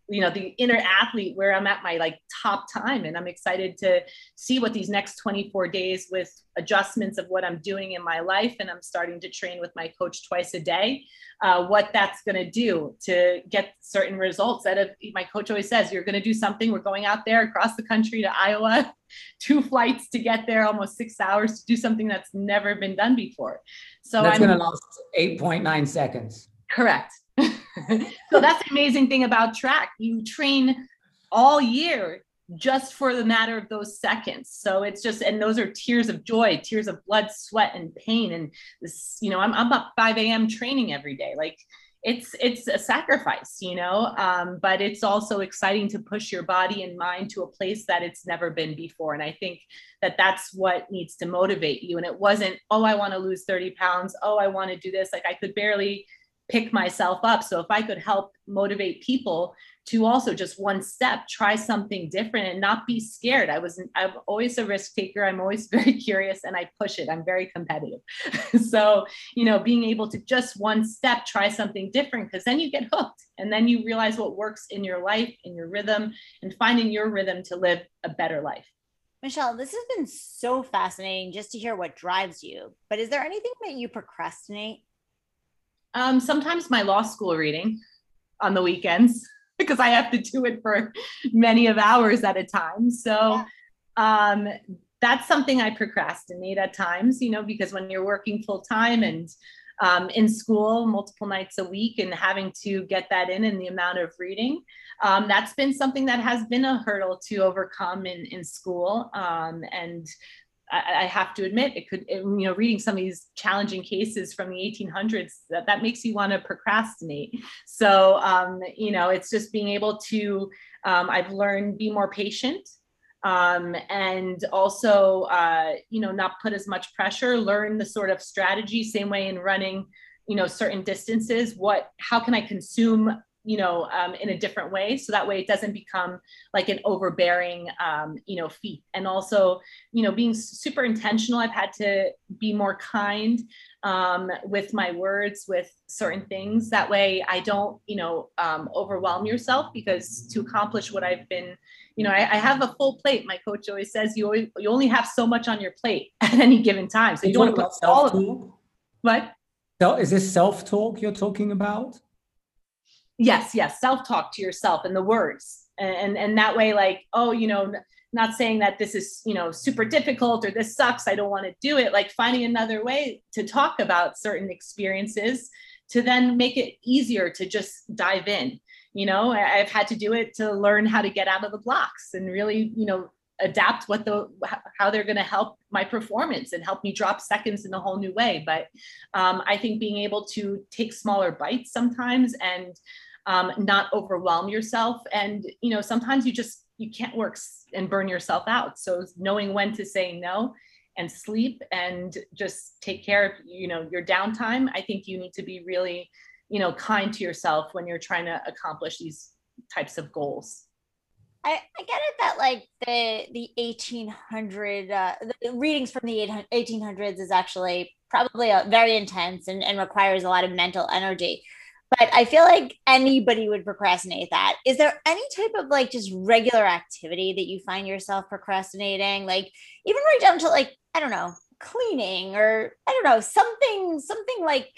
you know, the inner athlete where I'm at my like top time. And I'm excited to see what these next twenty-four days with adjustments of what I'm doing in my life. And I'm starting to train with my coach twice a day, uh, what that's going to do to get certain results that if, my coach always says, you're going to do something. We're going out there across the country to Iowa, two flights to get there, almost six hours to do something that's never been done before. So that's going to last eight point nine seconds. Correct. So that's the amazing thing about track. You train all year just for the matter of those seconds. So it's just, and those are tears of joy, tears of blood, sweat, and pain. And this, you know, I'm, I'm up five a.m. training every day. Like it's, it's a sacrifice, you know, um, but it's also exciting to push your body and mind to a place that it's never been before. And I think that that's what needs to motivate you. And it wasn't, oh, I want to lose thirty pounds. Oh, I want to do this. Like I could barely pick myself up. So if I could help motivate people to also just one step, try something different and not be scared. I was, I'm always a risk taker. I'm always very curious and I push it. I'm very competitive. So, you know, being able to just one step, try something different, because then you get hooked and then you realize what works in your life, in your rhythm, and finding your rhythm to live a better life. Michelle, this has been so fascinating just to hear what drives you, but is there anything that you procrastinate? Um, sometimes my law school reading on the weekends, because I have to do it for many of hours at a time. So um, that's something I procrastinate at times, you know, because when you're working full time and um, in school multiple nights a week and having to get that in and the amount of reading, um, that's been something that has been a hurdle to overcome in, in school. Um, and I have to admit, it could, you know, reading some of these challenging cases from the eighteen hundreds, that, that makes you want to procrastinate. So, um, you know, it's just being able to, um, I've learned, be more patient, um, and also, uh, you know, not put as much pressure, learn the sort of strategy, same way in running, you know, certain distances, what, how can I consume, you know, um, in a different way. So that way it doesn't become like an overbearing, um, you know, feat. And also, you know, being super intentional, I've had to be more kind um, with my words, with certain things. That way I don't, you know, um, overwhelm yourself, because to accomplish what I've been, you know, I, I have a full plate. My coach always says, you always, you only have so much on your plate at any given time. So you, you don't want to put all of it. What? So is this self-talk you're talking about? Yes. Yes. Self-talk to yourself and the words. And, and, and that way, like, oh, you know, not saying that this is, you know, super difficult or this sucks, I don't want to do it. Like finding another way to talk about certain experiences to then make it easier to just dive in. You know, I've had to do it to learn how to get out of the blocks and really, you know, adapt what the, how they're going to help my performance and help me drop seconds in a whole new way. But um, I think being able to take smaller bites sometimes and Um, not overwhelm yourself. And, you know, sometimes you just, you can't work and burn yourself out. So knowing when to say no and sleep and just take care of, you know, your downtime. I think you need to be really, you know, kind to yourself when you're trying to accomplish these types of goals. I, I get it that like the the eighteen hundred uh, the readings from the eighteen hundreds is actually probably a, very intense and, and requires a lot of mental energy. But I feel like anybody would procrastinate that. Is there any type of like just regular activity that you find yourself procrastinating? Like even right down to like, I don't know, cleaning or I don't know, something, something like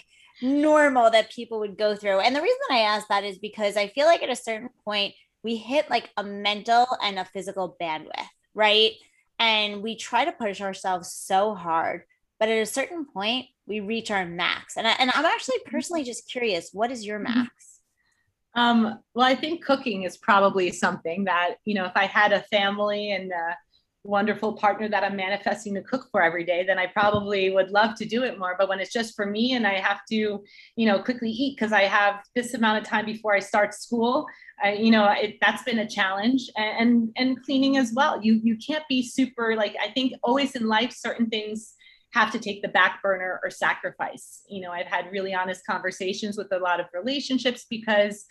normal that people would go through. And the reason I ask that is because I feel like at a certain point, we hit like a mental and a physical bandwidth, right? And we try to push ourselves so hard, but at a certain point, we reach our max. And, I, and I'm actually personally just curious, what is your max? Um, well, I think cooking is probably something that, you know, if I had a family and a wonderful partner that I'm manifesting to cook for every day, then I probably would love to do it more. But when it's just for me and I have to, you know, quickly eat because I have this amount of time before I start school, I, you know, it, that's been a challenge, and, and, and cleaning as well. You, you can't be super, like, I think always in life, certain things have to take the back burner or sacrifice. You know, I've had really honest conversations with a lot of relationships because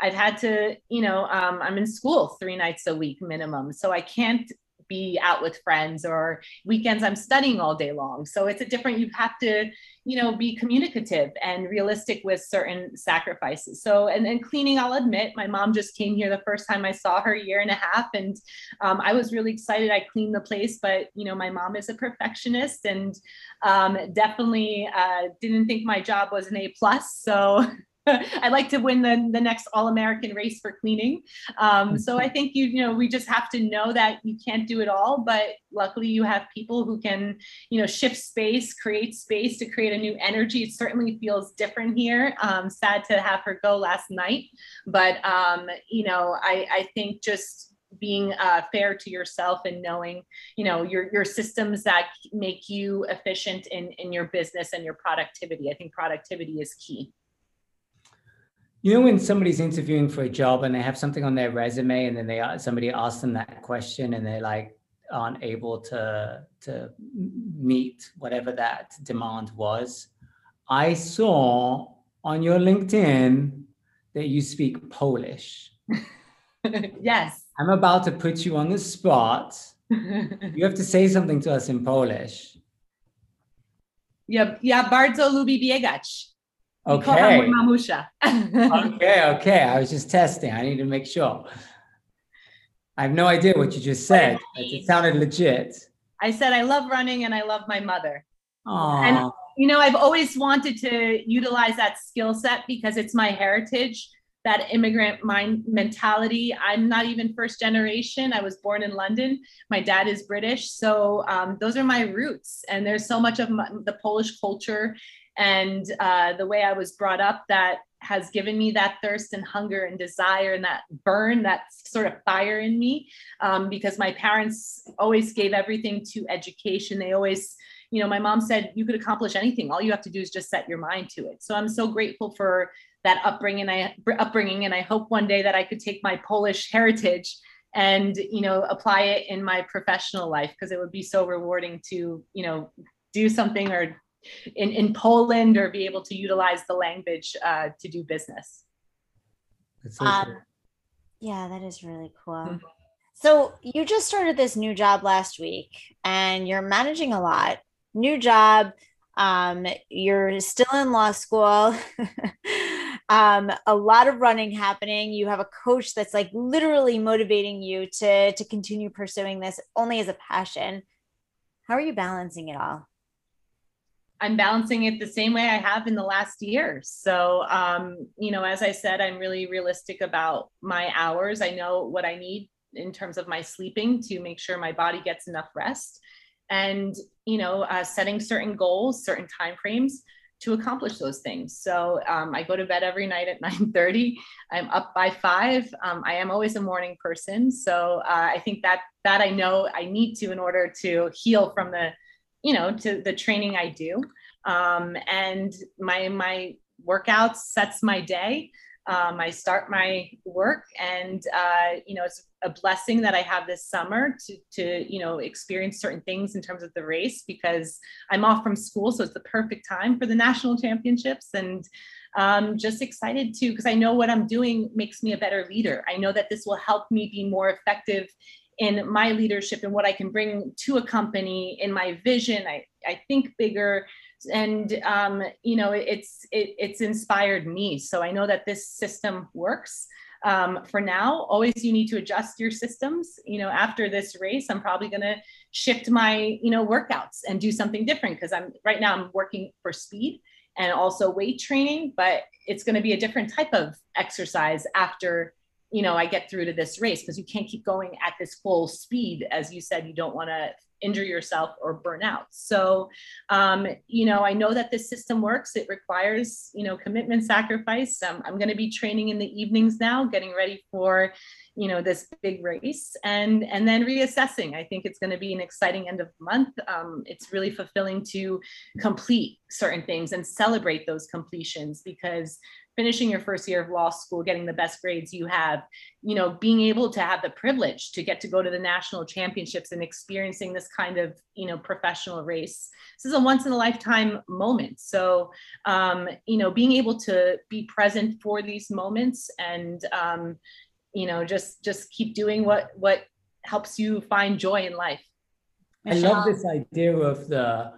I've had to, you know, um, I'm in school three nights a week minimum. So I can't be out with friends, or weekends I'm studying all day long. So it's a different, you have to, you know, be communicative and realistic with certain sacrifices. So, and then cleaning, I'll admit, my mom just came here the first time I saw her, a year and a half. And um, I was really excited. I cleaned the place, but you know, my mom is a perfectionist and um, definitely uh, didn't think my job was an A plus. So I'd like to win the, the next All-American race for cleaning. Um, so I think, you, you know, we just have to know that you can't do it all, but luckily you have people who can, you know, shift space, create space to create a new energy. It certainly feels different here. Um, sad to have her go last night, but, um, you know, I, I think just being uh, fair to yourself and knowing, you know, your, your systems that make you efficient in, in your business and your productivity. I think productivity is key. You know, when somebody's interviewing for a job and they have something on their resume and then they somebody asks them that question and they like aren't able to to meet whatever that demand was. I saw on your LinkedIn that you speak Polish. Yes. I'm about to put you on the spot. You have to say something to us in Polish. Ja, ja bardzo lubię biegać. Okay. okay, okay. I was just testing. I need to make sure. I have no idea what you just said, but it sounded legit. I said, I love running and I love my mother. Aww. And, you know, I've always wanted to utilize that skill set because it's my heritage, that immigrant mind mentality. I'm not even first generation. I was born in London. My dad is British. So um, those are my roots. And there's so much of my, the Polish culture and uh, the way I was brought up that has given me that thirst and hunger and desire and that burn, that sort of fire in me, um, because my parents always gave everything to education. They always, you know, my mom said, you could accomplish anything. All you have to do is just set your mind to it. So I'm so grateful for that upbringing. I, upbringing, and I hope one day that I could take my Polish heritage and, you know, apply it in my professional life, because it would be so rewarding to, you know, do something or in, in Poland or be able to utilize the language uh, to do business. That's so um, yeah, that is really cool. Mm-hmm. So you just started this new job last week and you're managing a lot. New job, um, you're still in law school, um, a lot of running happening. You have a coach that's like literally motivating you to, to continue pursuing this only as a passion. How are you balancing it all? I'm balancing it the same way I have in the last year. So, um, you know, as I said, I'm really realistic about my hours. I know what I need in terms of my sleeping to make sure my body gets enough rest, and, you know, uh, setting certain goals, certain timeframes to accomplish those things. So um, I go to bed every night at nine thirty. I'm up by five. Um, I am always a morning person. So uh, I think that that I know I need to in order to heal from the, you know, to the training I do. Um, and my, my workouts sets my day. Um, I start my work and, uh, you know, it's a blessing that I have this summer to, to, you know, experience certain things in terms of the race because I'm off from school. So it's the perfect time for the national championships. And um, just excited to, because I know what I'm doing makes me a better leader. I know that this will help me be more effective in my leadership and what I can bring to a company, in my vision. I, I think bigger, and um, you know, it's it, it's inspired me. So I know that this system works. Um, for now, always you need to adjust your systems. You know, after this race, I'm probably going to shift my, you know, workouts and do something different, because I'm right now I'm working for speed and also weight training, but it's going to be a different type of exercise after, you know, I get through to this race, because you can't keep going at this full speed. As you said, you don't want to injure yourself or burn out. So, um, you know, I know that this system works. It requires, you know, commitment, sacrifice. Um, I'm going to be training in the evenings now, getting ready for, you know, this big race, and, and then reassessing. I think it's going to be an exciting end of month. Um, it's really fulfilling to complete certain things and celebrate those completions, because finishing your first year of law school, getting the best grades you have, you know, being able to have the privilege to get to go to the national championships and experiencing this kind of, you know, professional race. This is a once in a lifetime moment. So, um, you know, being able to be present for these moments, and, um, you know, just, just keep doing what, what helps you find joy in life. Michelle. I love this idea of the,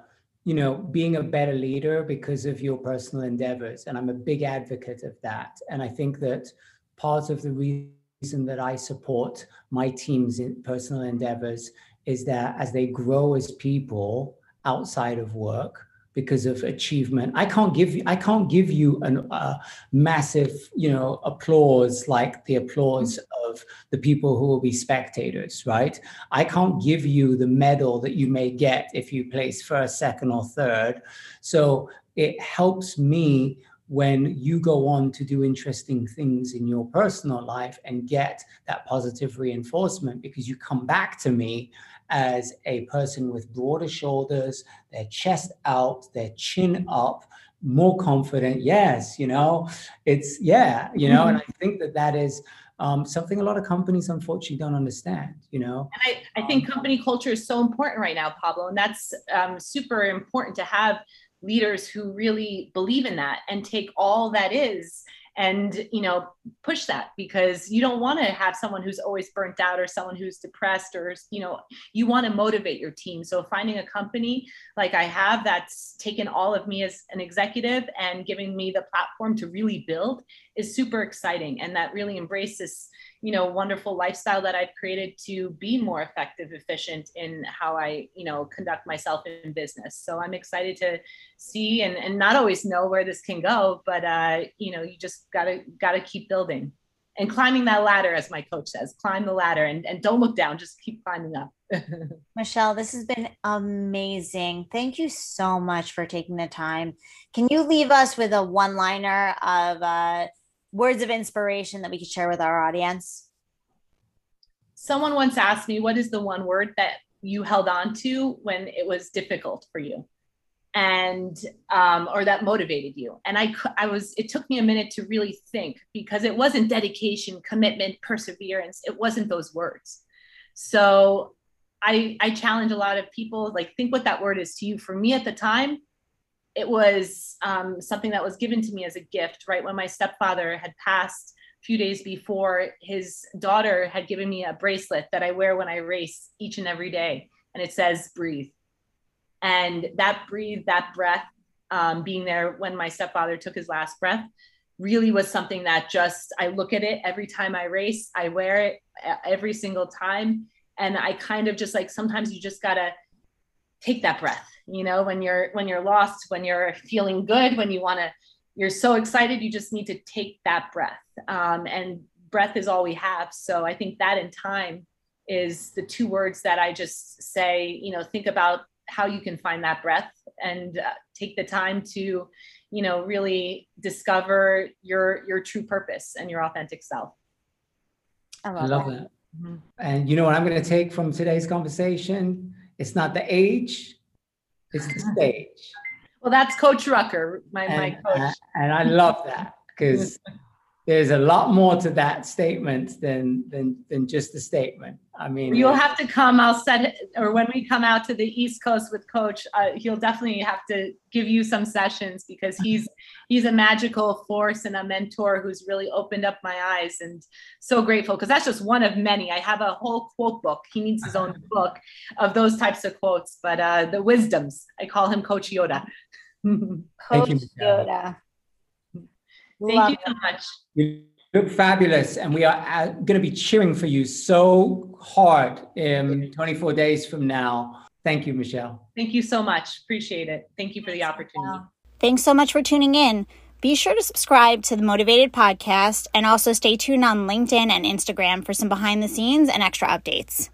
you know, being a better leader because of your personal endeavors. And I'm a big advocate of that. And I think that part of the reason that I support my team's personal endeavors is that as they grow as people outside of work, because of achievement, I can't give you, I can't give you an uh, massive, you know, applause, like the applause of the people who will be spectators, right? I can't give you the medal that you may get if you place first, second, or third. So it helps me when you go on to do interesting things in your personal life and get that positive reinforcement, because you come back to me as a person with broader shoulders, their chest out, their chin up, more confident. Yes, you know, it's, yeah, you know, and I think that that is um, something a lot of companies unfortunately don't understand, you know. And I, I think um, company culture is so important right now, Pablo, and that's um, super important to have leaders who really believe in that and take all that is and, you know, push that, because you don't want to have someone who's always burnt out or someone who's depressed, or, you know, you want to motivate your team. So finding a company like I have that's taken all of me as an executive and giving me the platform to really build is super exciting. And that really embraces, you know, wonderful lifestyle that I've created to be more effective, efficient in how I, you know, conduct myself in business. So I'm excited to see and, and not always know where this can go, but, uh, you know, you just gotta, gotta keep building and climbing that ladder, as my coach says, climb the ladder and, and don't look down, just keep climbing up. Michelle, this has been amazing. Thank you so much for taking the time. Can you leave us with a one-liner of, uh, words of inspiration that we could share with our audience? Someone once asked me, what is the one word that you held on to when it was difficult for you, and um, or that motivated you? And I, I was, it took me a minute to really think, because it wasn't dedication, commitment, perseverance. It wasn't those words. So I, I challenge a lot of people, like, think what that word is to you. For me at the time, it was um, something that was given to me as a gift, right? When my stepfather had passed a few days before, his daughter had given me a bracelet that I wear when I race each and every day. And it says, breathe. And that breathe, that breath, um, being there when my stepfather took his last breath, really was something that just, I look at it every time I race, I wear it every single time. And I kind of just like, sometimes you just gotta take that breath. You know, when you're, when you're lost, when you're feeling good, when you want to, you're so excited, you just need to take that breath. Um, and breath is all we have. So I think that and time is the two words that I just say, you know, think about how you can find that breath and uh, take the time to, you know, really discover your, your true purpose and your authentic self. I love, I love that. that. Mm-hmm. And you know what I'm going to take from today's conversation? It's not the age. It's the stage. Well, that's Coach Rucker, my, and, my coach. I, and I love that, because there's a lot more to that statement than, than, than just the statement. I mean, you'll have to come. I'll set or when we come out to the East Coast with Coach, uh, he'll definitely have to give you some sessions, because he's he's a magical force and a mentor who's really opened up my eyes, and so grateful, because that's just one of many. I have a whole quote book. He needs his own book of those types of quotes, but uh, the wisdoms. I call him Coach Yoda. Coach you, Yoda. Thank Love you so much. You look fabulous, and we are going to be cheering for you so hard in twenty-four days from now. Thank you, Michelle. Thank you so much. Appreciate it. Thank you for the opportunity. Thanks so much for tuning in. Be sure to subscribe to the Motivated Podcast, and also stay tuned on LinkedIn and Instagram for some behind the scenes and extra updates.